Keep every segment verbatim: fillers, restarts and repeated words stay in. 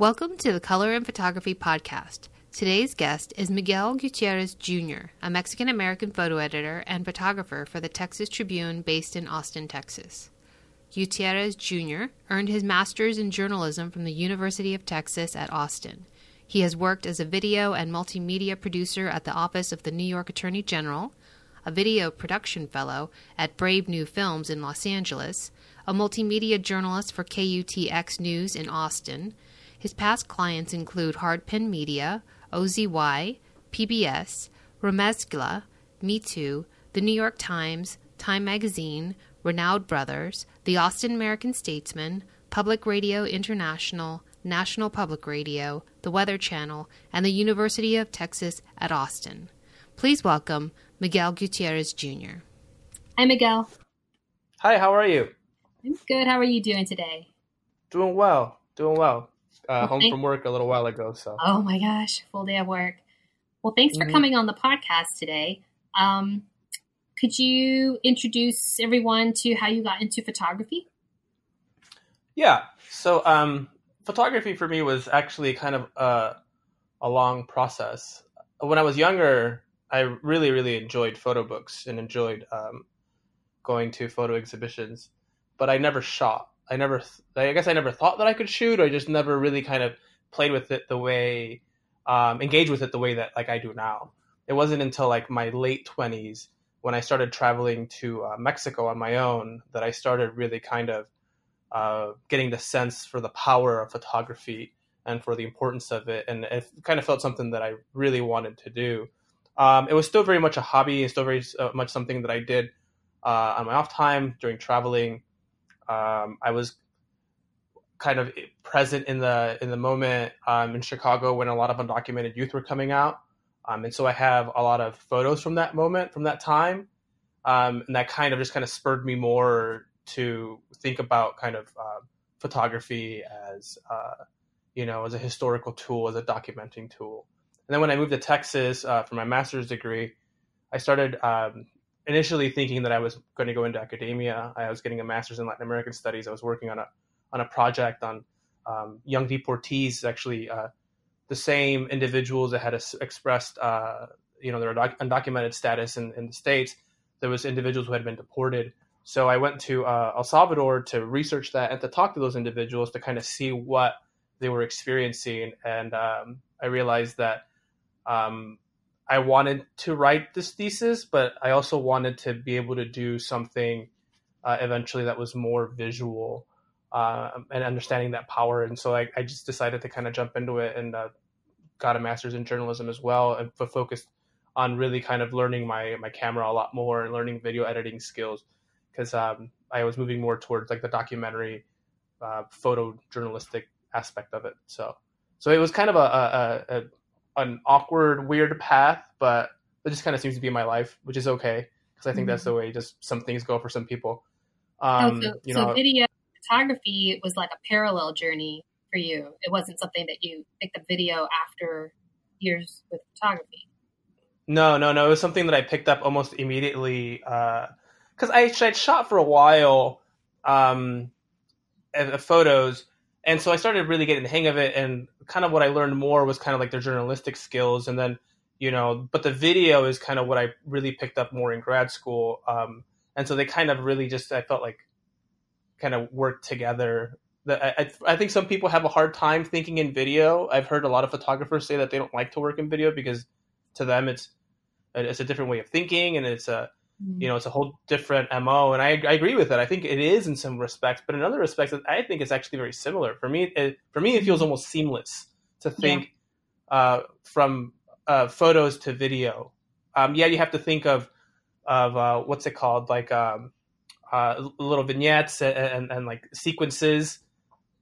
Welcome to the Color and Photography podcast. Today's guest is Miguel Gutierrez Junior, a Mexican-American photo editor and photographer for the Texas Tribune based in Austin, Texas. Gutierrez Junior earned his master's in journalism from the University of Texas at Austin. He has worked as a video and multimedia producer at the Office of the New York Attorney General, a video production fellow at Brave New Films in Los Angeles, a multimedia journalist for K U T X News in Austin. His past clients include Hardpin Media, O Z Y, P B S, Remezcla, Me Too, The New York Times, Time Magazine, Renaud Brothers, The Austin American Statesman, Public Radio International, National Public Radio, The Weather Channel, and the University of Texas at Austin. Please welcome Miguel Gutierrez Junior Hi, Miguel. Hi, how are you? I'm good. How are you doing today? Doing well. Doing well. Uh, well, home thanks. from work a little while ago. So. Oh, my gosh. Full day of work. Well, thanks for mm-hmm. coming on the podcast today. Um, could you introduce everyone to how you got into photography? Yeah. So um, photography for me was actually kind of a, a long process. When I was younger, I really, really enjoyed photo books and enjoyed um, going to photo exhibitions, but I never shot. I never, th- I guess I never thought that I could shoot, or I just never really kind of played with it the way, um, engaged with it the way that like I do now. It wasn't until like my late twenties when I started traveling to uh, Mexico on my own that I started really kind of uh, getting the sense for the power of photography and for the importance of it. And it kind of felt something that I really wanted to do. Um, it was still very much a hobby and still very uh, much something that I did uh, on my off time during traveling. Um, I was kind of present in the in the moment um, in Chicago when a lot of undocumented youth were coming out. Um, and so I have a lot of photos from that moment, from that time. Um, and that kind of just kind of spurred me more to think about kind of uh, photography as, uh, you know, as a historical tool, as a documenting tool. And then when I moved to Texas uh, for my master's degree, I started um, initially thinking that I was going to go into academia. I was getting a master's in Latin American studies. I was working on a on a project on um, young deportees, actually uh, the same individuals that had a, expressed, uh, you know, their undocumented status in, in the States. There was individuals who had been deported. So I went to uh, El Salvador to research that and to talk to those individuals to kind of see what they were experiencing. And um, I realized that Um, I wanted to write this thesis, but I also wanted to be able to do something uh, eventually that was more visual uh, and understanding that power. And so I, I just decided to kind of jump into it and uh, got a master's in journalism as well, and f- focused on really kind of learning my, my camera a lot more and learning video editing skills, because um, I was moving more towards like the documentary uh, photojournalistic aspect of it. So, so it was kind of a, a, a an awkward, weird path, but it just kind of seems to be my life, which is okay, because I think mm-hmm. that's the way just some things go for some people. Um, oh, so, you know, so video photography was like a parallel journey for you. It wasn't something that you picked up video after years with photography. No, no, no. It was something that I picked up almost immediately, because uh, I I'd shot for a while um, uh, photos. And so I started really getting the hang of it, and kind of what I learned more was kind of like their journalistic skills. And then, you know, but the video is kind of what I really picked up more in grad school. Um, and so they kind of really just, I felt like kind of worked together. I, I, I think some people have a hard time thinking in video. I've heard a lot of photographers say that they don't like to work in video because to them it's, it's a different way of thinking, and it's a, you know, it's a whole different M O, and I, I agree with that. I think it is in some respects, but in other respects, I think it's actually very similar. For me, it, for me, it feels almost seamless to think yeah. uh, from uh, photos to video. Um, yeah, you have to think of of uh, what's it called, like um, uh, little vignettes and, and, and like sequences,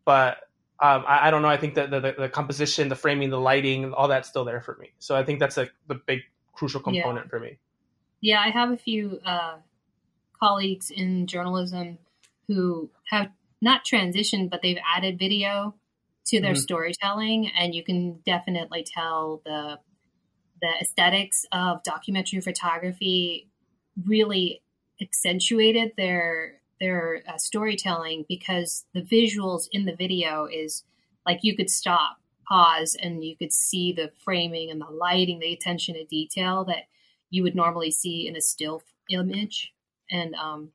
but um, I, I don't know. I think that the, the, the composition, the framing, the lighting, all that's still there for me. So I think that's a, the big crucial component yeah. for me. Yeah, I have a few uh, colleagues in journalism who have not transitioned, but they've added video to their mm-hmm. storytelling, and you can definitely tell the the aesthetics of documentary photography really accentuated their their uh, storytelling, because the visuals in the video is Like you could stop, pause, and you could see the framing and the lighting, the attention to detail that you would normally see in a still image. And um,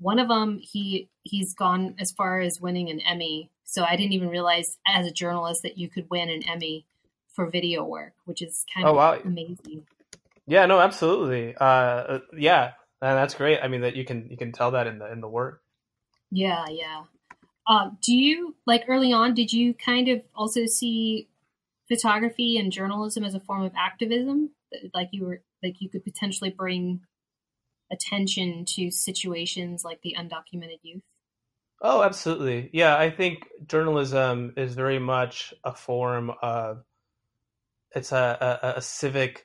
one of them, he, he's gone as far as winning an Emmy. So I didn't even realize as a journalist that you could win an Emmy for video work, which is kind oh, of wow. amazing. Yeah, no, absolutely. Uh, yeah, and that's great. I mean, that you can you can tell that in the in the work. Yeah, yeah. Um, do you, like early on, did you kind of also see photography and journalism as a form of activism? Like you were, like you could potentially bring attention to situations like the undocumented youth? Oh, absolutely. Yeah, I think journalism is very much a form of, it's a, a, a civic,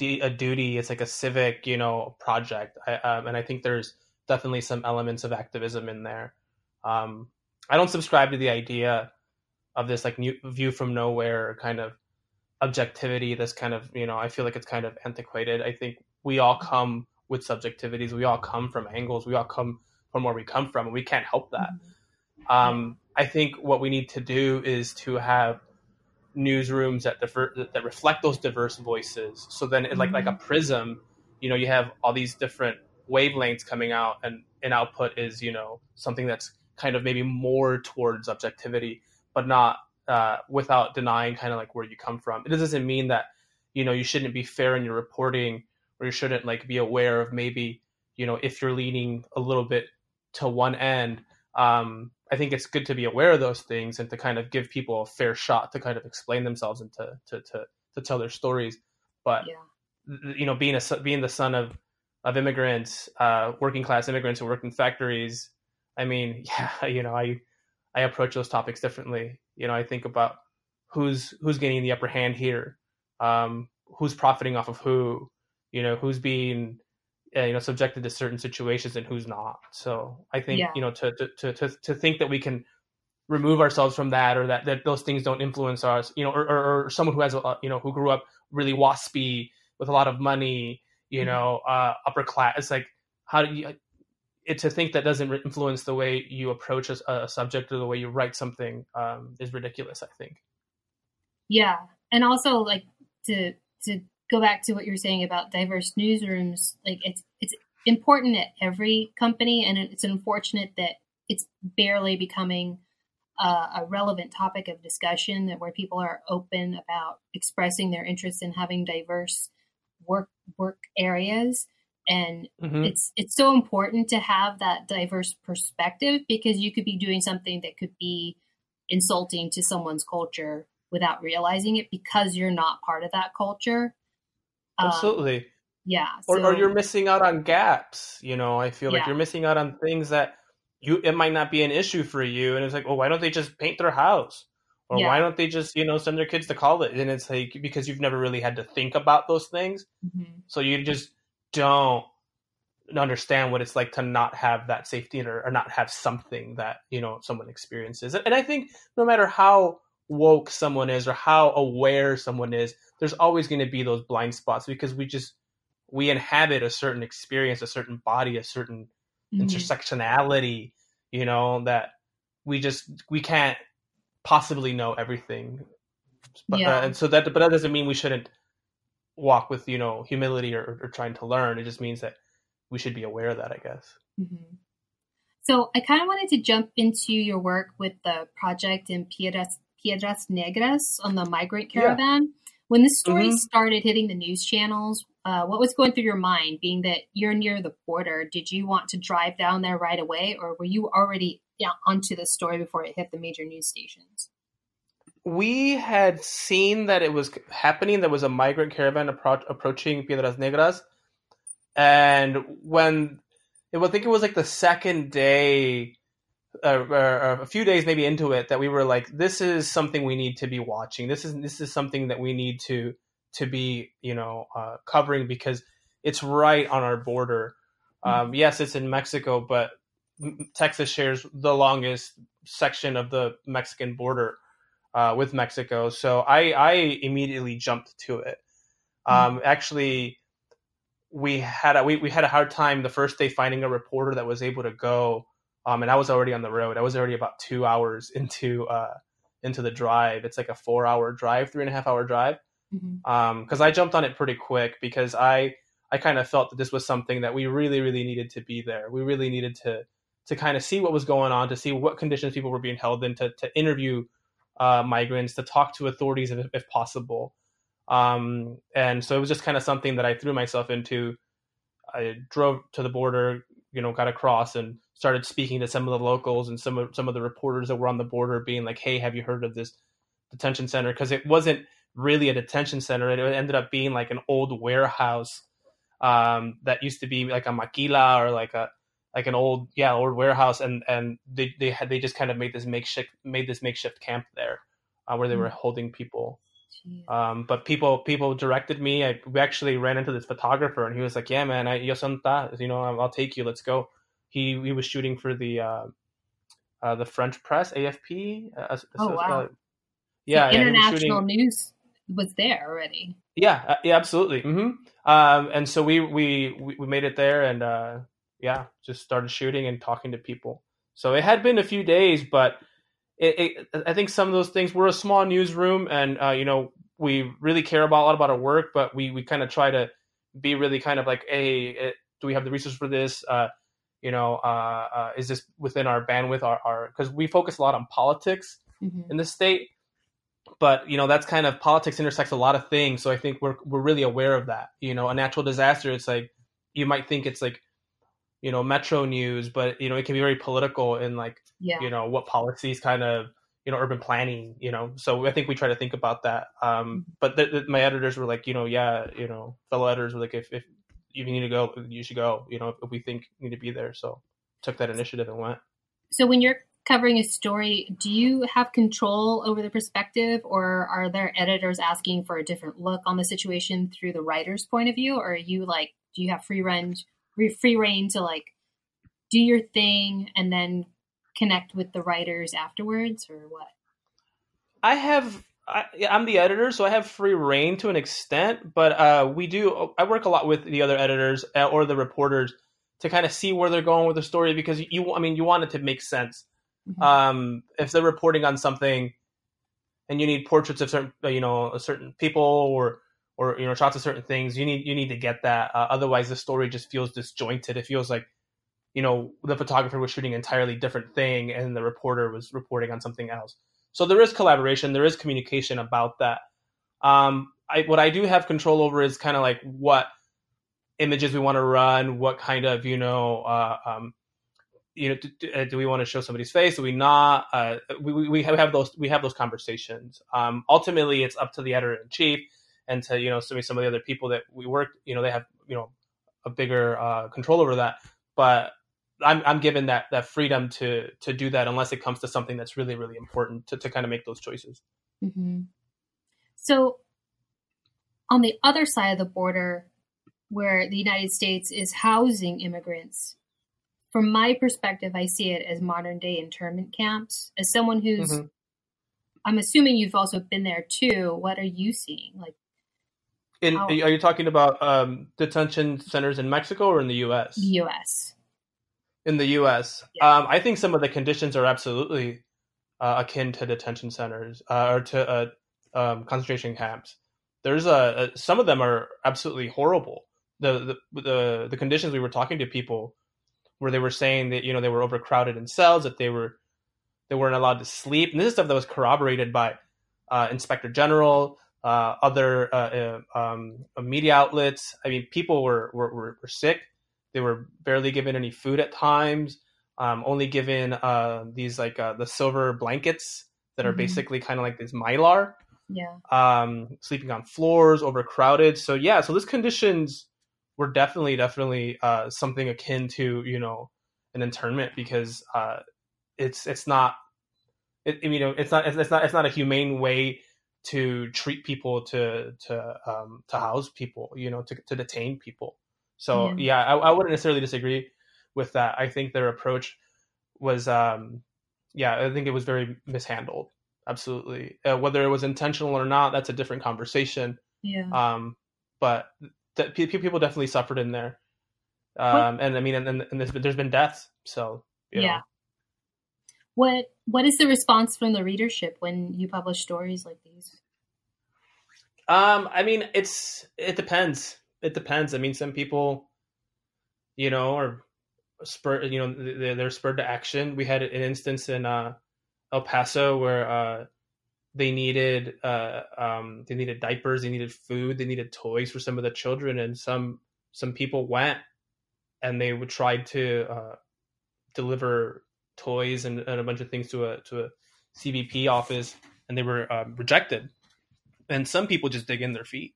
a duty. It's like a civic, you know, project. I, um, and I think there's definitely some elements of activism in there. Um, I don't subscribe to the idea of this like new view from nowhere kind of objectivity. This kind of, you know, I feel like it's kind of antiquated. I think we all come with subjectivities. We all come from angles. We all come from where we come from, and we can't help that. Um, I think what we need to do is to have newsrooms that differ, that reflect those diverse voices. So then it, like, like a prism, you know, you have all these different wavelengths coming out, and an output is, you know, something that's kind of maybe more towards objectivity, but not uh, without denying kind of like where you come from. It doesn't mean that, you know, you shouldn't be fair in your reporting, or you shouldn't like be aware of maybe, you know, if you're leaning a little bit to one end. Um, I think it's good to be aware of those things and to kind of give people a fair shot to kind of explain themselves and to to to, to tell their stories. But, yeah. you know, being a being the son of, of immigrants, uh, working class immigrants who work in factories, I mean, yeah, you know, I I approach those topics differently. You know, I think about who's who's getting the upper hand here, um, who's profiting off of who, you know, who's being uh, you know subjected to certain situations and who's not. So I think yeah. you know to, to to to to think that we can remove ourselves from that, or that, that those things don't influence us. You know, or, or, or someone who has a, you know who grew up really waspy with a lot of money, you mm-hmm. know, uh, upper class. It's like how do you. It, to think that doesn't influence the way you approach a, a subject or the way you write something um, is ridiculous, I think. Yeah. And also like to, to go back to what you were saying about diverse newsrooms, like it's, it's important at every company, and it's unfortunate that it's barely becoming a, a relevant topic of discussion, that where people are open about expressing their interest in having diverse work, work areas. And mm-hmm. it's it's so important to have that diverse perspective, because you could be doing something that could be insulting to someone's culture without realizing it, because you're not part of that culture. Absolutely. Um, yeah. Or, so, or you're missing out on gaps. You know, I feel yeah. like you're missing out on things that you it might not be an issue for you. And it's like, oh, why don't they just paint their house? Or yeah. why don't they just, you know, send their kids to college? And it's like, because you've never really had to think about those things. Mm-hmm. So you just don't understand what it's like to not have that safety or, or not have something that, you know, someone experiences. And I think no matter how woke someone is or how aware someone is, there's always going to be those blind spots, because we just, we inhabit a certain experience, a certain body, a certain mm-hmm. intersectionality, you know, that we just, we can't possibly know everything. But, yeah. uh, and so that, but that doesn't mean we shouldn't walk with, you know, humility or, or trying to learn. It just means that we should be aware of that, I guess. Mm-hmm. So I kind of wanted to jump into your work with the project in Piedras, Piedras Negras on the migrant caravan. Yeah. When the story mm-hmm. started hitting the news channels, uh, what was going through your mind, being that you're near the border? Did you want to drive down there right away, or were you already yeah, onto the story before it hit the major news stations? We had seen that it was happening. There was a migrant caravan appro- approaching Piedras Negras. And when, it, I think it was like the second day, uh, or, or a few days maybe into it, that we were like, this is something we need to be watching. This is this is something that we need to to be, you know, uh, covering, because it's right on our border. Mm-hmm. Um, yes, it's in Mexico, but Texas shares the longest section of the Mexican border Uh, with Mexico. So I, I immediately jumped to it. Um, mm-hmm. Actually, we had a, we, we had a hard time the first day finding a reporter that was able to go. Um, and I was already on the road. I was already about two hours into uh, into the drive. It's like a four hour drive, three and a half hour drive. Mm-hmm. Um, 'cause I jumped on it pretty quick because I, I kind of felt that this was something that we really, really needed to be there. We really needed to, to kind of see what was going on, to see what conditions people were being held in, to, to interview uh, migrants, to talk to authorities if, if possible. Um, and so it was just kind of something that I threw myself into. I drove to the border, you know, got across and started speaking to some of the locals and some of, some of the reporters that were on the border, being like, hey, have you heard of this detention center? 'Cause it wasn't really a detention center. It ended up being like an old warehouse um, that used to be like a maquila or like a, like an old, yeah, old warehouse. And, and they, they had, they just kind of made this makeshift, made this makeshift camp there uh, where they were holding people. Um, but people, people directed me. I we actually ran into this photographer and he was like, yeah, man, I, yo santa, you know, I'll take you, let's go. He, he was shooting for the, uh, uh, the French press, A F P. Uh, oh, so, wow. Uh, yeah. The yeah, international was news was there already. Yeah. Uh, yeah, absolutely. Mm-hmm. Um, and so we, we, we made it there and, uh, yeah, just started shooting and talking to people. So it had been a few days, but it, it, I think some of those things, we're a small newsroom and, uh, you know, we really care about a lot about our work, but we, we kind of try to be really kind of like, hey, it, do we have the resources for this? Uh, you know, uh, uh, is this within our bandwidth? Our, our, 'cause we focus a lot on politics mm-hmm. in the state, but you know, that's kind of politics intersects a lot of things. So I think we're, we're really aware of that, you know, a natural disaster. It's like, you might think it's like, you know, Metro News, but, you know, it can be very political in like, yeah. you know, what policies kind of, you know, urban planning, you know, so I think we try to think about that. Um, but th- th- my editors were like, you know, yeah, you know, fellow editors were like, if, if you need to go, you should go, you know, if we think you need to be there. So took that initiative and went. So when you're covering a story, do you have control over the perspective or are there editors asking for a different look on the situation through the writer's point of view? Or are you like, do you have free range? free reign to like do your thing and then connect with the writers afterwards or what? I have, I, I'm the editor, so I have free reign to an extent, but uh, we do, I work a lot with the other editors or the reporters to kind of see where they're going with the story because you, I mean, you want it to make sense. Mm-hmm. Um, if they're reporting on something and you need portraits of certain, you know, certain people or or, you know, shots of certain things, you need, you need to get that. Uh, otherwise the story just feels disjointed. It feels like, you know, the photographer was shooting an entirely different thing and the reporter was reporting on something else. So there is collaboration, there is communication about that. Um, I, what I do have control over is kind of like what images we want to run, what kind of, you know, uh, um, you know, do, do we want to show somebody's face? Do we not? Uh, we, we have those, we have those conversations. Um, ultimately it's up to the editor in chief. And to, you know, some of the other people that we work, you know, they have, you know, a bigger uh, control over that. But I'm I'm given that that freedom to to do that unless it comes to something that's really, really important to, to kind of make those choices. Mm-hmm. So on the other side of the border where the United States is housing immigrants, from my perspective, I see it as modern day internment camps. As someone who's, mm-hmm. I'm assuming you've also been there too. What are you seeing? Like, In, are you talking about um, detention centers in Mexico or in the U S? U S. In the U S. Yeah. Um, I think some of the conditions are absolutely uh, akin to detention centers uh, or to uh, um, concentration camps. There's a, a some of them are absolutely horrible. The, the the the conditions we were talking to people where they were saying that, you know, they were overcrowded in cells, that they were they weren't allowed to sleep, and this is stuff that was corroborated by uh, Inspector General. Uh, other uh, uh, um, media outlets. I mean, people were, were, were sick. They were barely given any food at times, um, only given uh, these like uh, the silver blankets that are mm-hmm. basically kind of like this Mylar. Yeah. Um, sleeping on floors, overcrowded. So yeah, so those conditions were definitely, definitely uh, something akin to, you know, an internment because uh, it's it's not, it, you know, it's not it's not it's not a humane way to treat people, to to um, to house people, you know, to, to detain people. So yeah, yeah I, I wouldn't necessarily disagree with that. I think their approach was, um, yeah, I think it was very mishandled. Absolutely, uh, whether it was intentional or not, that's a different conversation. Yeah. Um, but th- people definitely suffered in there, um, and I mean, and, and there's been, there's been deaths. So you yeah. know. What What is the response from the readership when you publish stories like these? Um, I mean, it's it depends. It depends. I mean, some people, you know, are spurred. You know, they're, they're spurred to action. We had an instance in uh, El Paso where uh, they needed uh, um, they needed diapers, they needed food, they needed toys for some of the children, and some some people went and they would try to uh, deliver toys and, and a bunch of things to a to a C B P office, and they were uh, rejected. And some people just dig in their feet,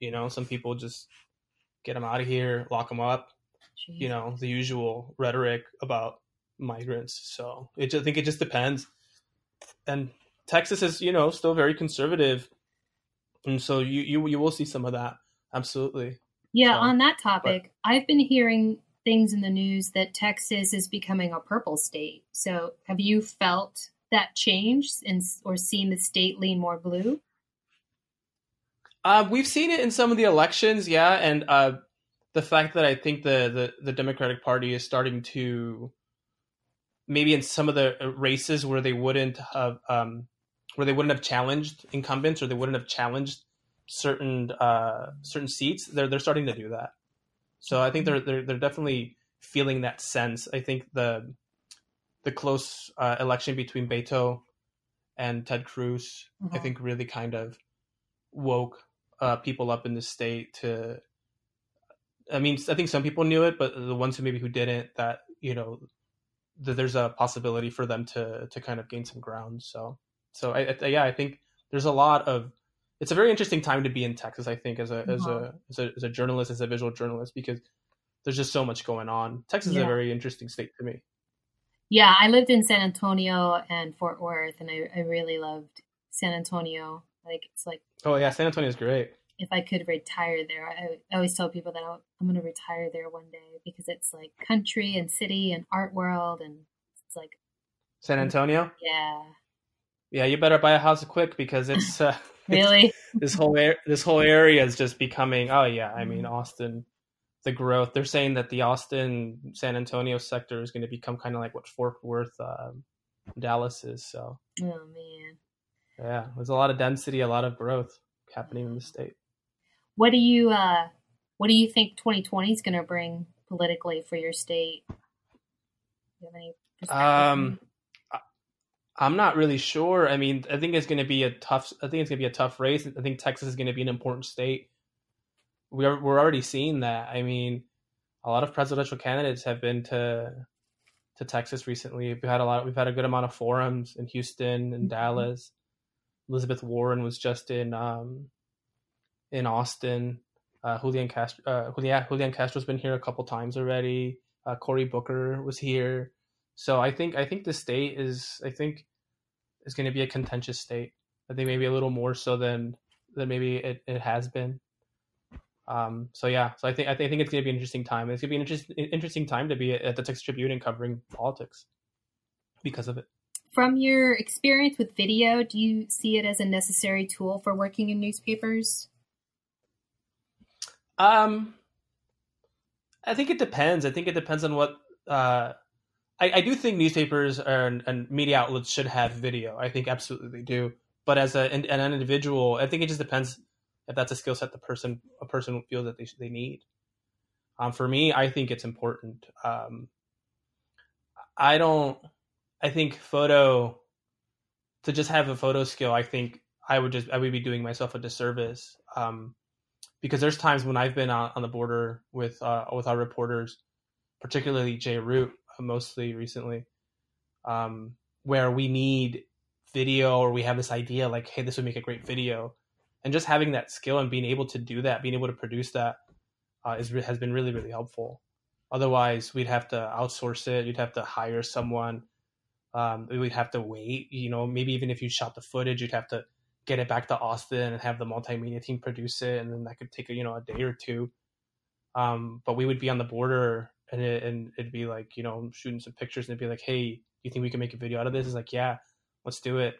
you know, some people just get them out of here, lock them up, Jeez. You know, the usual rhetoric about migrants. So it just, I think it just depends. And Texas is, you know, still very conservative. And so you, you, you will see some of that. Absolutely. Yeah. So, on that topic, but, I've been hearing things in the news that Texas is becoming a purple state. So have you felt that change and or seen the state lean more blue? Uh, we've seen it in some of the elections, yeah, and uh, the fact that I think the, the, the Democratic Party is starting to, maybe in some of the races where they wouldn't have, um, where they wouldn't have challenged incumbents or they wouldn't have challenged certain uh, certain seats, they're they're starting to do that. So I think they're they're they're definitely feeling that sense. I think the the close uh, election between Beto and Ted Cruz, mm-hmm. I think, really kind of woke Uh, people up in the state to, I mean, I think some people knew it, but the ones who maybe who didn't, that, you know, that there's a possibility for them to, to kind of gain some ground. So, so I, I yeah, I think there's a lot of, it's a very interesting time to be in Texas, I think, as a, as a, as a, as a journalist, as a visual journalist, because there's just so much going on. Texas yeah. is a very interesting state to me. Yeah. I lived in San Antonio and Fort Worth, and I, I really loved San Antonio. Like, it's like, oh yeah, San Antonio is great. If I could retire there, I, I always tell people that I'll, I'm going to retire there one day, because it's like country and city and art world, and it's like San Antonio. Yeah, yeah, you better buy a house quick, because it's uh, really it's, this whole air, this whole area is just becoming. Oh yeah, I mean Austin, the growth. They're saying that the Austin San Antonio sector is going to become kind of like what Fort Worth, um, Dallas is. So. Oh man. Yeah, there's a lot of density, a lot of growth happening in the state. What do you uh, what do you think twenty twenty is going to bring politically for your state? Do you have any perspective? Um, I'm not really sure. I mean, I think it's going to be a tough. I think it's going to be a tough race. I think Texas is going to be an important state. We're we're already seeing that. I mean, a lot of presidential candidates have been to to Texas recently. We've had a lot. We've had a good amount of forums in Houston and mm-hmm. Dallas. Elizabeth Warren was just in um, in Austin. Uh, Julian Castro, uh, Julian, Julian Castro's been here a couple times already. Uh, Cory Booker was here, so I think I think the state is I think is going to be a contentious state. I think maybe a little more so than than maybe it, it has been. Um, so yeah, so I think I think it's going to be an interesting time. It's going to be an interesting interesting time to be at the Texas Tribune and covering politics because of it. From your experience with video, do you see it as a necessary tool for working in newspapers? Um, I think it depends. I think it depends on what. Uh, I, I do think newspapers are, and, and media outlets should have video. I think absolutely they do. But as a, an, an individual, I think it just depends if that's a skill set the person a person feels that they they need. Um, for me, I think it's important. Um, I don't. I think photo, to just have a photo skill, I think I would just, I would be doing myself a disservice, um, because there's times when I've been out on the border with, uh, with our reporters, particularly Jay Root, mostly recently, um, where we need video or we have this idea like, hey, this would make a great video. And just having that skill and being able to do that, being able to produce that uh, is, has been really, really helpful. Otherwise we'd have to outsource it. You'd have to hire someone. Um, we'd have to wait, you know, maybe even if you shot the footage, you'd have to get it back to Austin and have the multimedia team produce it. And then that could take, you know, a day or two. Um, but we would be on the border and, it, and it'd be like, you know, shooting some pictures and it'd be like, hey, you think we can make a video out of this? It's like, yeah, let's do it.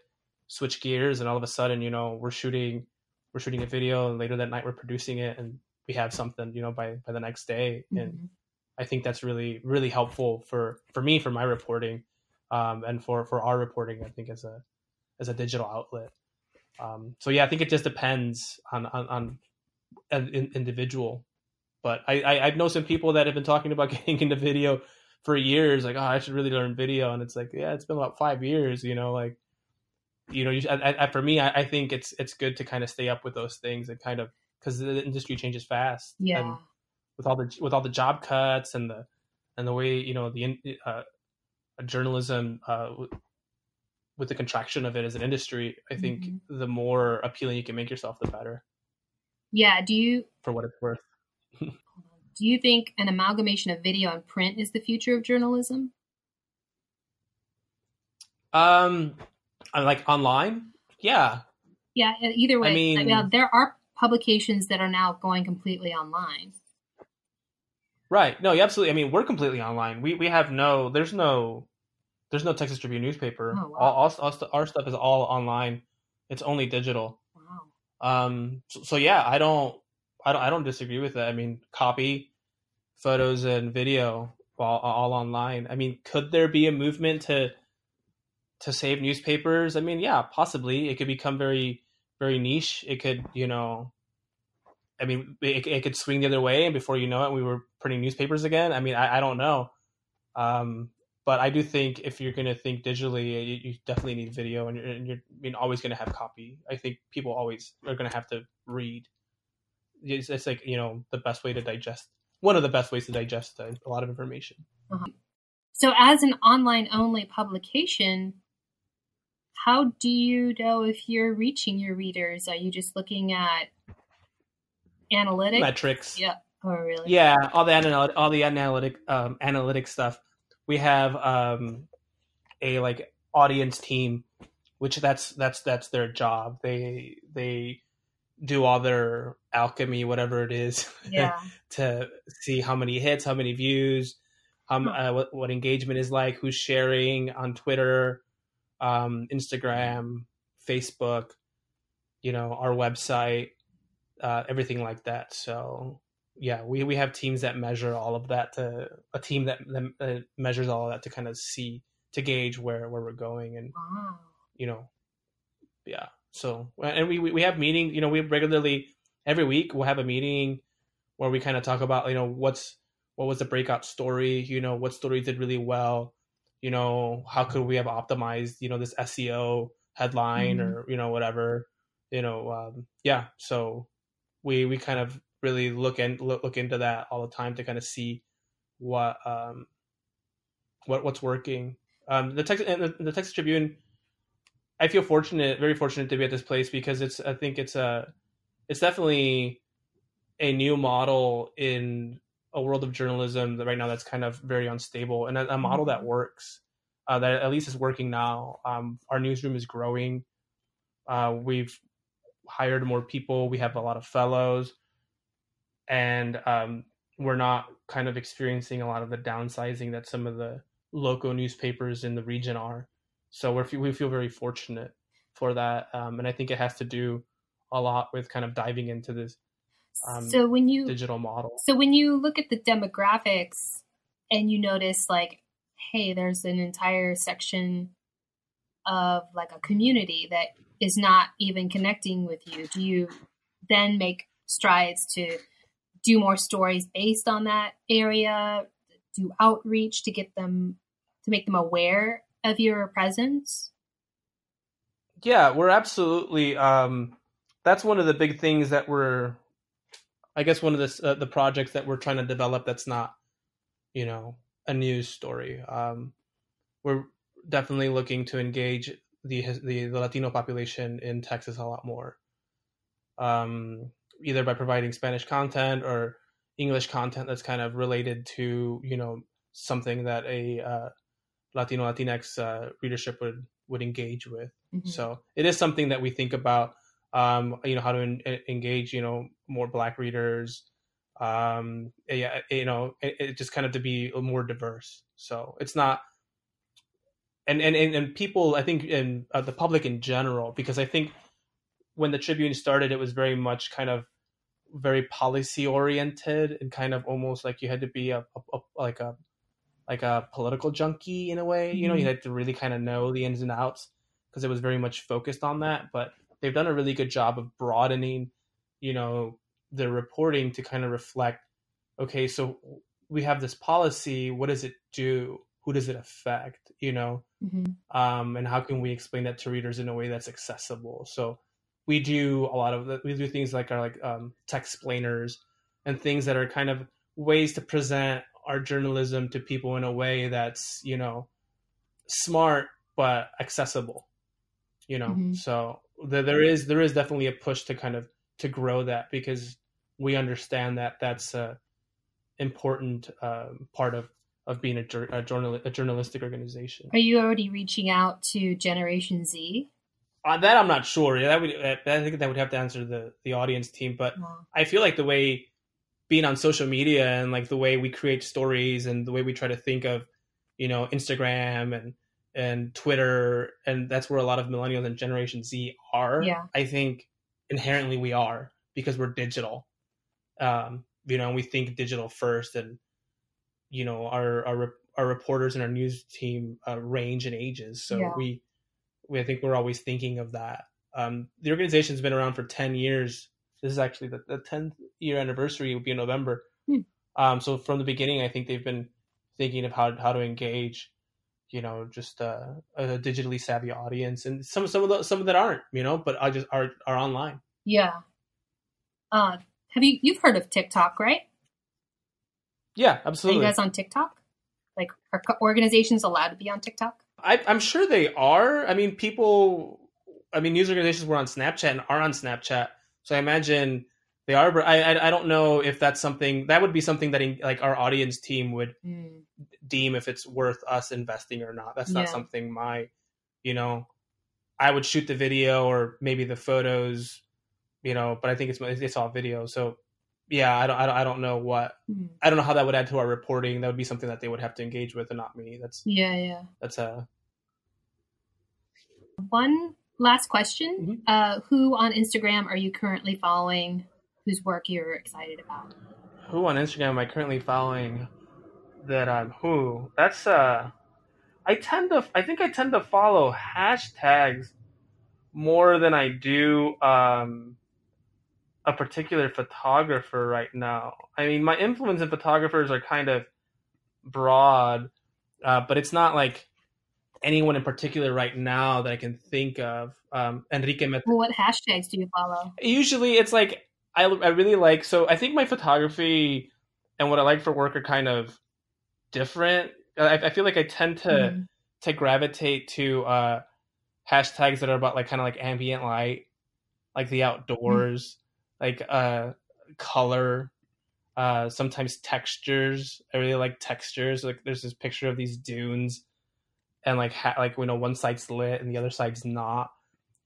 Switch gears. And all of a sudden, you know, we're shooting, we're shooting a video and later that night we're producing it and we have something, you know, by, by the next day. Mm-hmm. And I think that's really, really helpful for, for me, for my reporting. um, and for, for our reporting, I think, as a as a digital outlet. Um, so, yeah, I think it just depends on on, on an individual. But I, I, I know some people that have been talking about getting into video for years, like, oh, I should really learn video. And it's like, yeah, it's been about five years, you know, like, you know, you, I, I, for me, I, I think it's it's good to kind of stay up with those things and kind of, because the industry changes fast. Yeah. And with all the with all the job cuts and the and the way, you know, the uh, journalism uh, with the contraction of it as an industry, I think mm-hmm. the more appealing you can make yourself, the better. Yeah. Do you, for what it's worth? Do you think an amalgamation of video and print is the future of journalism? Um, like online? Yeah. Yeah. Either way, I mean, I mean, there are publications that are now going completely online. Right. No, absolutely. I mean, we're completely online. We we have no, there's no, there's no Texas Tribune newspaper. Oh, wow. all, all, all, our stuff is all online. It's only digital. Wow. Um. So, so yeah, I don't, I don't, I don't disagree with that. I mean, copy, photos, and video all, all online. I mean, could there be a movement to to save newspapers? I mean, yeah, possibly. It could become very, very niche. It could, you know, I mean, it, it could swing the other way, and before you know it, we were printing newspapers again. I mean, I, I don't know. Um, but I do think if you're going to think digitally, you, you definitely need video, and you're, and you're, you're always going to have copy. I think people always are going to have to read. It's, it's like, you know, the best way to digest, one of the best ways to digest a, a lot of information. Uh-huh. So as an online only publication, how do you know if you're reaching your readers? Are you just looking at analytics? Metrics. Yeah. Oh, really? Yeah. All the analytic, all the analytic, um, analytic stuff. We have um, a like audience team, which that's, that's, that's their job. They, they, do all their alchemy, whatever it is, yeah. to see how many hits, how many views, how, uh, what, what engagement is like, who's sharing on Twitter, um, Instagram, Facebook, you know, our website, uh, everything like that. So yeah, we, we have teams that measure all of that to a team that, that measures all of that to kind of see, to gauge where, where we're going and, wow. you know, yeah. So, and we, we have meeting, you know, we regularly every week we'll have a meeting where we kind of talk about, you know, what's, what was the breakout story? You know, what story did really well? You know, how could we have optimized, you know, this S E O headline mm-hmm. or, you know, whatever, you know? Um, yeah. So we, we kind of really look and look, look into that all the time to kind of see what, um, what, what's working. Um, the Texas, the, the Texas Tribune, I feel fortunate, very fortunate to be at this place because it's, I think it's a, it's definitely a new model in a world of journalism that right now that's kind of very unstable and a, a model that works, uh, that at least is working now. Um, our newsroom is growing. Uh, we've hired more people. We have a lot of fellows and um, we're not kind of experiencing a lot of the downsizing that some of the local newspapers in the region are. So we we feel very fortunate for that, um, and I think it has to do a lot with kind of diving into this um, so when you, digital model. So when you look at the demographics and you notice like, hey, there's an entire section of like a community that is not even connecting with you, do you then make strides to do more stories based on that area, do outreach to get them, to make them aware of your presence? Yeah, we're absolutely, um, that's one of the big things that we're, I guess one of the, uh, the projects that we're trying to develop that's not, you know, a news story. Um, we're definitely looking to engage the, the, the Latino population in Texas a lot more, um, either by providing Spanish content or English content that's kind of related to, you know, something that a, uh, Latino, Latinx uh, readership would, would engage with. Mm-hmm. So it is something that we think about, um, you know, how to en- engage, you know, more Black readers. Um, yeah, you know, it, it just kind of to be more diverse. So it's not, and and, and people, I think, and uh, the public in general, because I think when the Tribune started, it was very much kind of very policy oriented and kind of almost like you had to be a, a, a like a, like a political junkie in a way. You know, you had to really kind of know the ins and outs because it was very much focused on that. But they've done a really good job of broadening, you know, the reporting to kind of reflect, okay, so we have this policy. What does it do? Who does it affect? You know, mm-hmm. um, and how can we explain that to readers in a way that's accessible? So we do a lot of, we do things like our like um, textplainers and things that are kind of ways to present our journalism to people in a way that's, you know, smart, but accessible, you know? Mm-hmm. So the, there is, there is definitely a push to kind of, to grow that, because we understand that that's a important um, part of, of being a, jur- a, journal- a journalistic organization. Are you already reaching out to Generation Z? Uh, that I'm not sure. That would, I think that would have to answer the, the audience team, but yeah. I feel like the way being on social media and like the way we create stories and the way we try to think of, you know, Instagram and, and Twitter, and that's where a lot of millennials and Generation Z are. Yeah. I think inherently we are, because we're digital, um, you know, and we think digital first, and, you know, our, our, our reporters and our news team uh, range in ages. So yeah. we, we, I think we're always thinking of that. Um, the organization's been around for ten years. This is actually the, the tenth year anniversary, will be in November. Hmm. Um, so from the beginning, I think they've been thinking of how, how to engage, you know, just uh, a digitally savvy audience, and some, some of the, some of that aren't, you know, but I just are, are online. Yeah. Uh, have you, you've heard of TikTok, right? Yeah, absolutely. Are you guys on TikTok? Like, are organizations allowed to be on TikTok? I, I'm sure they are. I mean, people, I mean, news organizations were on Snapchat and are on Snapchat. So I imagine they are, but I, I I don't know if that's something, that would be something that in, like our audience team would mm. deem if it's worth us investing or not. That's not yeah. something my, you know, I would shoot the video or maybe the photos, you know, but I think it's it's all video. So yeah, I don't I don't, I don't know what, mm. I don't know how that would add to our reporting. That would be something that they would have to engage with and not me. That's yeah, yeah. That's a. One last question. Mm-hmm. Uh, who on Instagram are you currently following? Whose work you're excited about? Who on Instagram am I currently following that I'm who? That's, uh, I tend to, I think I tend to follow hashtags more than I do um, a particular photographer right now. I mean, my influence in photographers are kind of broad, uh, but it's not like anyone in particular right now that I can think of. Um, Enrique Metinides. Well, what hashtags do you follow? Usually it's like, I, I really like, so I think my photography and what I like for work are kind of different. I, I feel like I tend to, mm. to gravitate to uh, hashtags that are about like kind of like ambient light, like the outdoors, mm. like uh, color, uh, sometimes textures. I really like textures. Like there's this picture of these dunes, and like, ha- like, you know, one side's lit and the other side's not.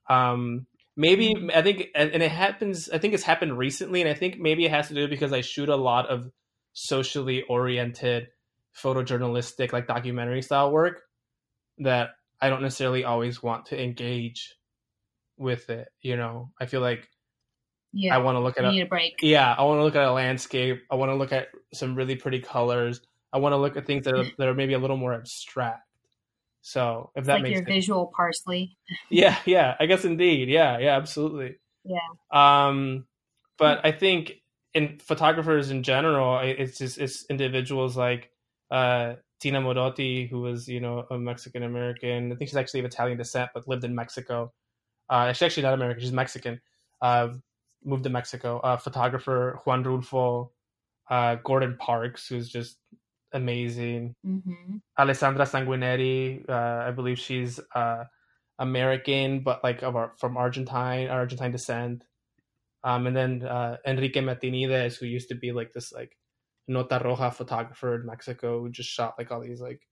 Um, maybe I think, and it happens, I think it's happened recently. And I think maybe it has to do because I shoot a lot of socially oriented photojournalistic, like documentary style work that I don't necessarily always want to engage with it. You know, I feel like yeah, I want to look at a, need a break. Yeah. I want to look at a landscape. I want to look at some really pretty colors. I want to look at things that are, that are maybe a little more abstract. So if it's that like makes your sense. Visual parsley. Yeah. Yeah. I guess indeed. Yeah. Yeah, absolutely. Yeah. Um, but I think in photographers in general, it's just, it's individuals like uh, Tina Modotti, who was, you know, a Mexican American. I think she's actually of Italian descent, but lived in Mexico. Uh, she's actually not American. She's Mexican. Uh, moved to Mexico. Uh, photographer Juan Rulfo, uh, Gordon Parks, who's just amazing. Mm-hmm. Alessandra Sanguinetti, uh, I believe she's uh, American, but like of our, from Argentine, Argentine descent. Um, and then uh, Enrique Metinides, who used to be like this like Nota Roja photographer in Mexico, who just shot like all these like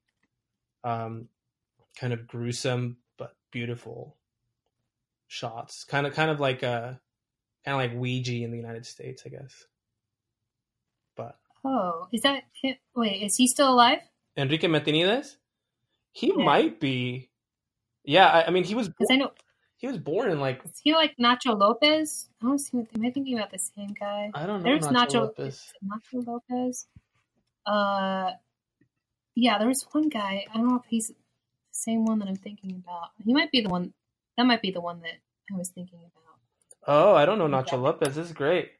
um, kind of gruesome but beautiful shots. Kind of, kind of like a kind of like Ouija in the United States, I guess. But. Oh, is that him? Wait, is he still alive? Enrique Metinides? He yeah. might be. Yeah, I, I mean, he was. Because I know he was born in like. Is he like Nacho Lopez? I don't see. Am I thinking about the same guy? I don't know. There's Nacho, Nacho Lopez. Nacho Lopez. Uh, yeah, there was one guy. I don't know if he's the same one that I'm thinking about. He might be the one. That might be the one that I was thinking about. Oh, I don't know Nacho Lopez. This is great.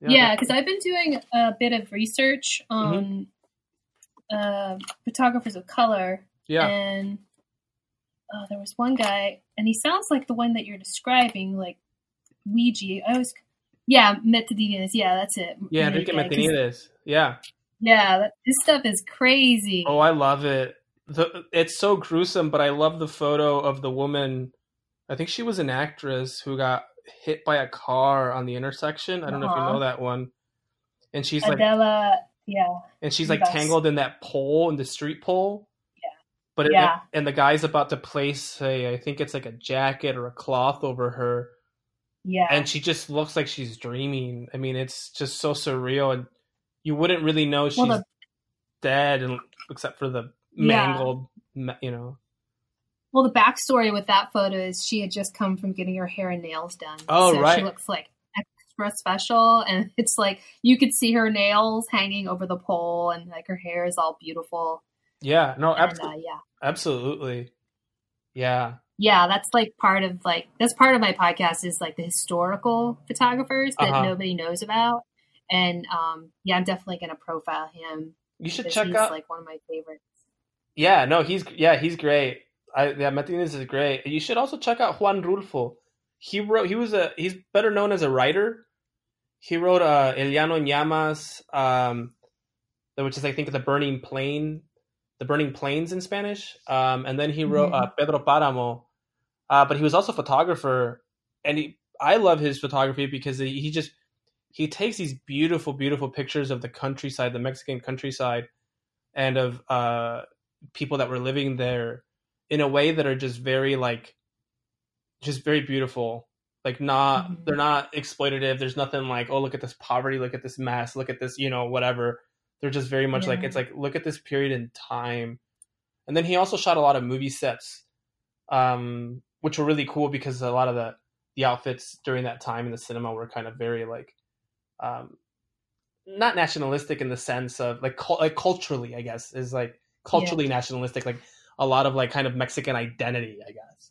Yeah, because yeah, I've been doing a bit of research on mm-hmm. uh, photographers of color. Yeah. And uh, there was one guy, and he sounds like the one that you're describing, like Ouija. I was, yeah, Metinides. Yeah, that's it. Yeah, Enrique Metinides. Yeah. Yeah, that, this stuff is crazy. Oh, I love it. The, it's so gruesome, but I love the photo of the woman. I think she was an actress who got hit by a car on the intersection. I don't uh-huh. know if you know that one. And she's Adela, like, yeah. And she's like tangled in that pole, in the street pole. Yeah. But it, yeah. And the guy's about to place a, I think it's like a jacket or a cloth over her. Yeah. And she just looks like she's dreaming. I mean, it's just so surreal, and you wouldn't really know she's well, the, dead, and except for the mangled, yeah. you know. Well, the backstory with that photo is she had just come from getting her hair and nails done. Oh, so right. She looks like extra special, and it's like you could see her nails hanging over the pole, and like her hair is all beautiful. Yeah, no, absolutely. Uh, yeah, absolutely. Yeah, yeah. That's like part of like that's part of my podcast is like the historical photographers that uh-huh. nobody knows about, and um, yeah, I'm definitely gonna profile him. You should check he's out like one of my favorites. Yeah, no, he's yeah, he's great. I, yeah, Martinez is great. You should also check out Juan Rulfo. He wrote. He was a. He's better known as a writer. He wrote uh, El Llano en Llamas, um, which is I think the burning plain, the burning plains in Spanish. Um, and then he wrote mm-hmm. uh, Pedro Paramo. Uh, but he was also a photographer, and he, I love his photography because he, he just he takes these beautiful, beautiful pictures of the countryside, the Mexican countryside, and of uh, people that were living there, in a way that are just very like, just very beautiful. Like not, mm-hmm. they're not exploitative. There's nothing like, oh, look at this poverty. Look at this mess. Look at this, you know, whatever. They're just very much yeah. like, it's like, look at this period in time. And then he also shot a lot of movie sets, um, which were really cool because a lot of the, the outfits during that time in the cinema were kind of very like, um, not nationalistic in the sense of like, cu- like culturally, I guess is like culturally yeah. nationalistic, like, a lot of like kind of Mexican identity, I guess,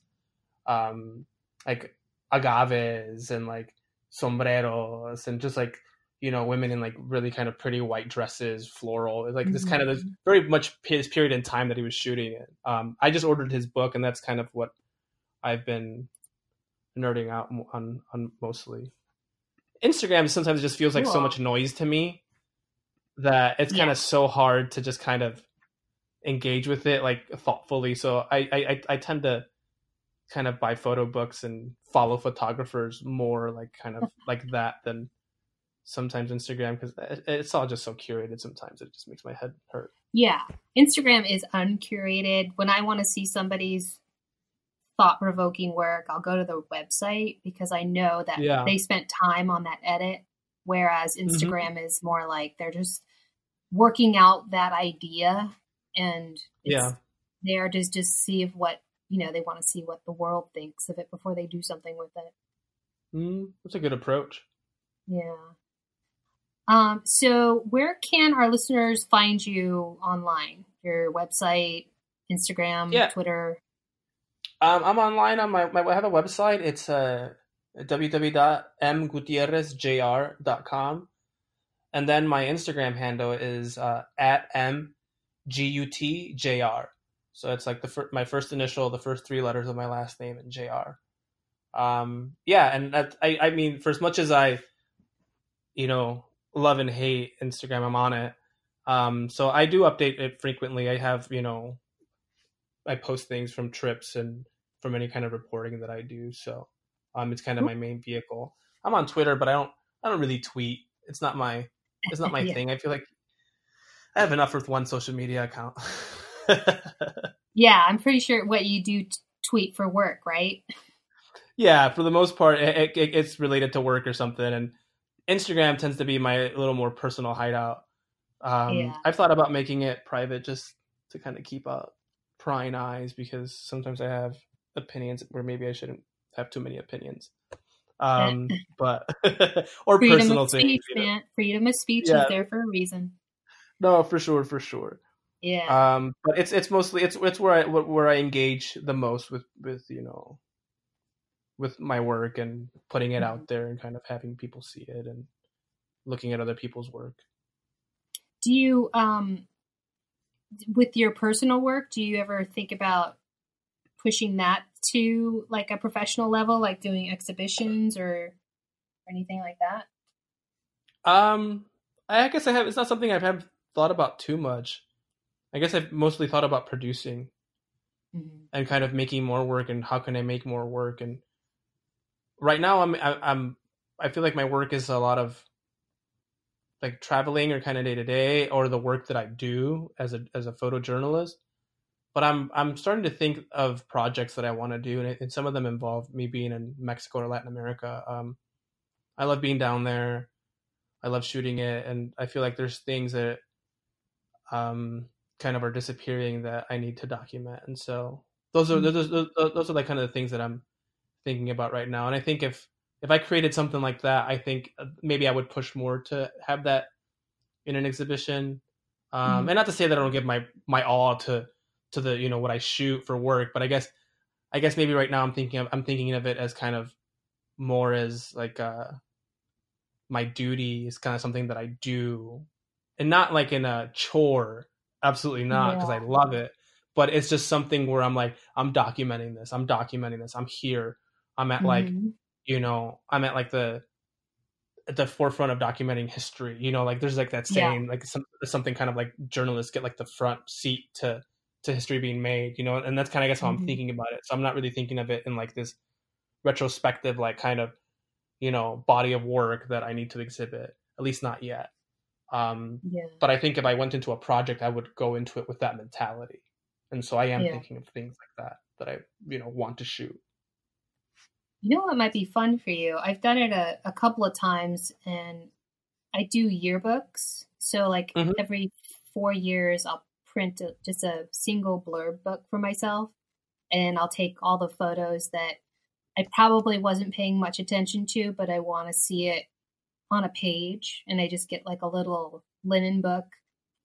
um, like agaves and like sombreros and just like, you know, women in like really kind of pretty white dresses, floral, like mm-hmm. this kind of this very much his period in time that he was shooting it. Um, I just ordered his book, and that's kind of what I've been nerding out on, on mostly. Instagram sometimes just feels like cool. so much noise to me that it's yeah. kind of so hard to just kind of engage with it like thoughtfully, so I, I I tend to kind of buy photo books and follow photographers more like kind of like that than sometimes Instagram, because it's all just so curated sometimes it just makes my head hurt. Yeah, Instagram is uncurated. When I want to see somebody's thought-provoking work, I'll go to their website because I know that yeah. they spent time on that edit, whereas Instagram mm-hmm. is more like they're just working out that idea. And it's yeah. there to just see if what, you know, they want to see what the world thinks of it before they do something with it. Mm, that's a good approach. Yeah. Um, so where can our listeners find you online? Your website, Instagram, yeah. Twitter? Um, I'm online on my, my, I have a website. It's uh, w w w dot m gutierrez j r dot com. And then my Instagram handle is uh, at m. G U T J R. So it's like the fir- my first initial, the first three letters of my last name, and J R. Um, yeah, and that, I, I mean, for as much as I, you know, love and hate Instagram, I'm on it. Um, so I do update it frequently. I have, you know, I post things from trips and from any kind of reporting that I do. So um, it's kind of my main vehicle. I'm on Twitter, but I don't, I don't really tweet. It's not my, it's not my yeah. thing. I feel like I have enough with one social media account. Yeah, I'm pretty sure what you do t- tweet for work, right? Yeah, for the most part, it, it, it's related to work or something. And Instagram tends to be my little more personal hideout. Um, yeah. I've thought about making it private just to kind of keep up prying eyes, because sometimes I have opinions where maybe I shouldn't have too many opinions. Um, but or freedom personal of speech, things. Man. You know? Freedom of speech yeah. is there for a reason. No, for sure, for sure. Yeah. Um, but it's it's mostly it's it's where I where I engage the most with, with you know, with my work and putting it mm-hmm. out there and kind of having people see it and looking at other people's work. Do you um, with your personal work, do you ever think about pushing that to like a professional level, like doing exhibitions or anything like that? Um, I guess I have. It's not something I've have thought about too much. I guess I've mostly thought about producing mm-hmm. and kind of making more work and how can I make more work. And right now I'm, I, I'm, I feel like my work is a lot of like traveling or kind of day to day or the work that I do as a, as a photojournalist, but I'm, I'm starting to think of projects that I want to do. And, it, and some of them involve me being in Mexico or Latin America. Um, I love being down there. I love shooting it. And I feel like there's things that, um, kind of are disappearing that I need to document. And so those are, those, those, those are the kind of the things that I'm thinking about right now. And I think if, if I created something like that, I think maybe I would push more to have that in an exhibition. Um, mm-hmm. And not to say that I don't give my, my all to, to the, you know, what I shoot for work, but I guess, I guess maybe right now I'm thinking of, I'm thinking of it as kind of more as like, uh, my duty is kind of something that I do and not like in a chore. Absolutely not, because yeah. I love it. But it's just something where I'm like, I'm documenting this. I'm documenting this. I'm here. I'm at mm-hmm. like, you know, I'm at like the at the forefront of documenting history. You know, like there's like that saying, yeah. like some, something kind of like journalists get like the front seat to to history being made. You know, and that's kind of I guess how mm-hmm. I'm thinking about it. So I'm not really thinking of it in like this retrospective, like kind of you know body of work that I need to exhibit. At least not yet. Um, yeah. But I think if I went into a project, I would go into it with that mentality. And so I am yeah. thinking of things like that, that I, you know, want to shoot. You know what might be fun for you? I've done it a, a couple of times and I do yearbooks. So like mm-hmm. every four years, I'll print a, just a single blurb book for myself. And I'll take all the photos that I probably wasn't paying much attention to, but I want to see it on a page, and I just get like a little linen book,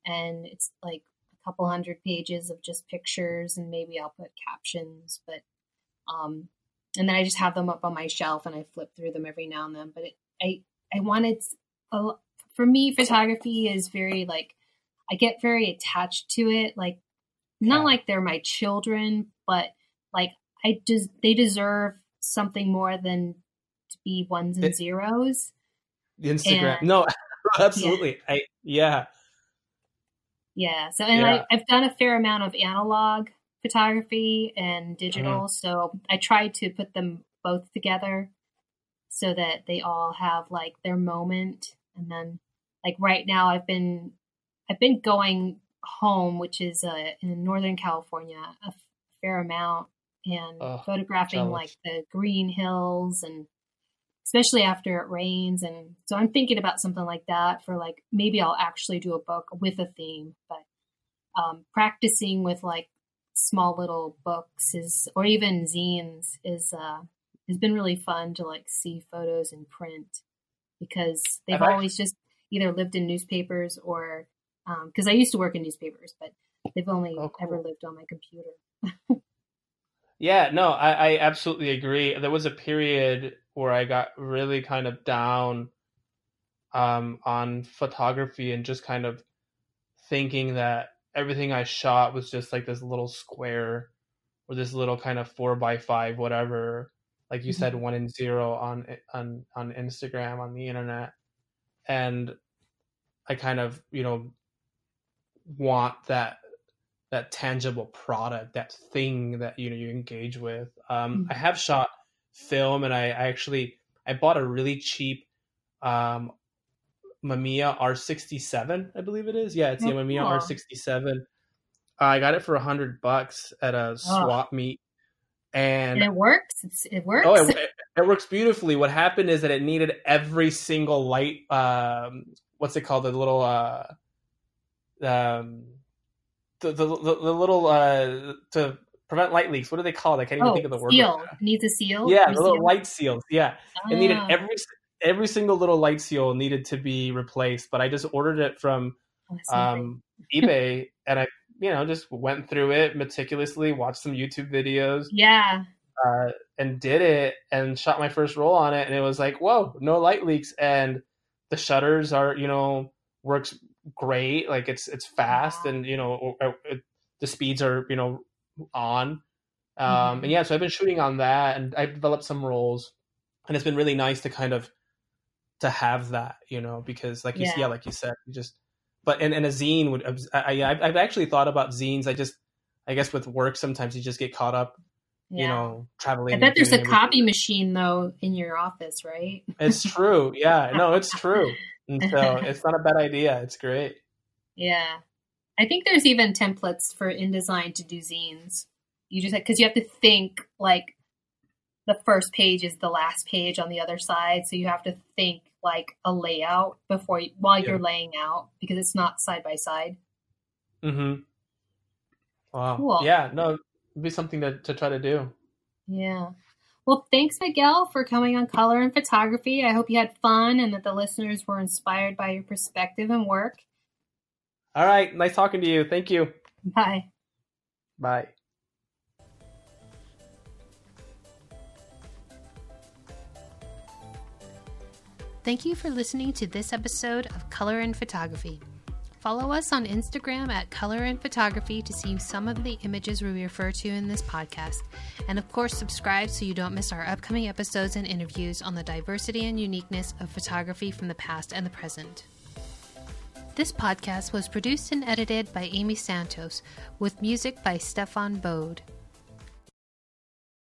and it's like a couple hundred pages of just pictures, and maybe I'll put captions, but um and then I just have them up on my shelf and I flip through them every now and then. But it, I I wanted a, for me photography is very like I get very attached to it, like not yeah. like they're my children, but like I just des- they deserve something more than to be ones and it- zeros. Instagram. And, no, absolutely. Yeah. I yeah. Yeah. So and yeah. I, I've done a fair amount of analog photography and digital. Mm. So I try to put them both together so that they all have like their moment. And then like right now I've been I've been going home, which is uh, in Northern California, a fair amount, and oh, photographing jealous. Like the green hills and especially after it rains. And so I'm thinking about something like that for like, maybe I'll actually do a book with a theme, but um, practicing with like small little books is, or even zines is, uh, has been really fun to like see photos in print because they've Have always I? just either lived in newspapers or, um, cause I used to work in newspapers, but they've only oh, cool. ever lived on my computer. Yeah, no, I, I absolutely agree. There was a period where I got really kind of down um, on photography and just kind of thinking that everything I shot was just like this little square or this little kind of four by five, whatever, like you mm-hmm. said, one and zero on, on, on Instagram, on the internet. And I kind of, you know, want that, that tangible product, that thing that, you know, you engage with. Um, mm-hmm. I have shot film, and I, I actually I bought a really cheap um Mamiya R sixty-seven, I believe it is. Yeah, it's the oh, Mamiya cool. R sixty-seven. Uh, I got it for a hundred bucks at a swap oh. meet, and, and it works. It's, it works. Oh, it, it works beautifully. What happened is that it needed every single light. Um, what's it called? The little uh, um, the the, the, the little uh to. prevent light leaks. What do they call it? I can't even oh, think of the word. Seal. Right, needs a seal? Yeah, the seal? Little light seals. Yeah. Ah. It needed every every single little light seal needed to be replaced, but I just ordered it from um, eBay, and I, you know, just went through it meticulously, watched some YouTube videos. Yeah. Uh, and did it and shot my first roll on it. And it was like, whoa, no light leaks. And the shutters are, you know, works great. Like it's, it's fast, wow. and, you know, it, it, the speeds are, you know, on. Um, mm-hmm. And yeah, so I've been shooting on that, and I've developed some rolls, and it's been really nice to kind of, to have that, you know, because like, you yeah, yeah like you said, you just, but, and, and a zine would, I, I, I've actually thought about zines. I just, I guess with work, sometimes you just get caught up, yeah. you know, traveling. I bet there's a everything. copy machine though in your office, right? It's true. Yeah, no, it's true. And so it's not a bad idea. It's great. Yeah. I think there's even templates for InDesign to do zines. You just like, cause you have to think like the first page is the last page on the other side. So you have to think like a layout before you, while yeah. you're laying out, because it's not side by side. Mm-hmm. Wow. Cool. Yeah, no, it'd be something to, to try to do. Yeah. Well, thanks, Miguel, for coming on Color and Photography. I hope you had fun and that the listeners were inspired by your perspective and work. All right. Nice talking to you. Thank you. Bye. Bye. Thank you for listening to this episode of Color and Photography. Follow us on Instagram at Color and Photography to see some of the images we refer to in this podcast. And of course, subscribe so you don't miss our upcoming episodes and interviews on the diversity and uniqueness of photography from the past and the present. This podcast was produced and edited by Amy Santos, with music by Stefan Bode.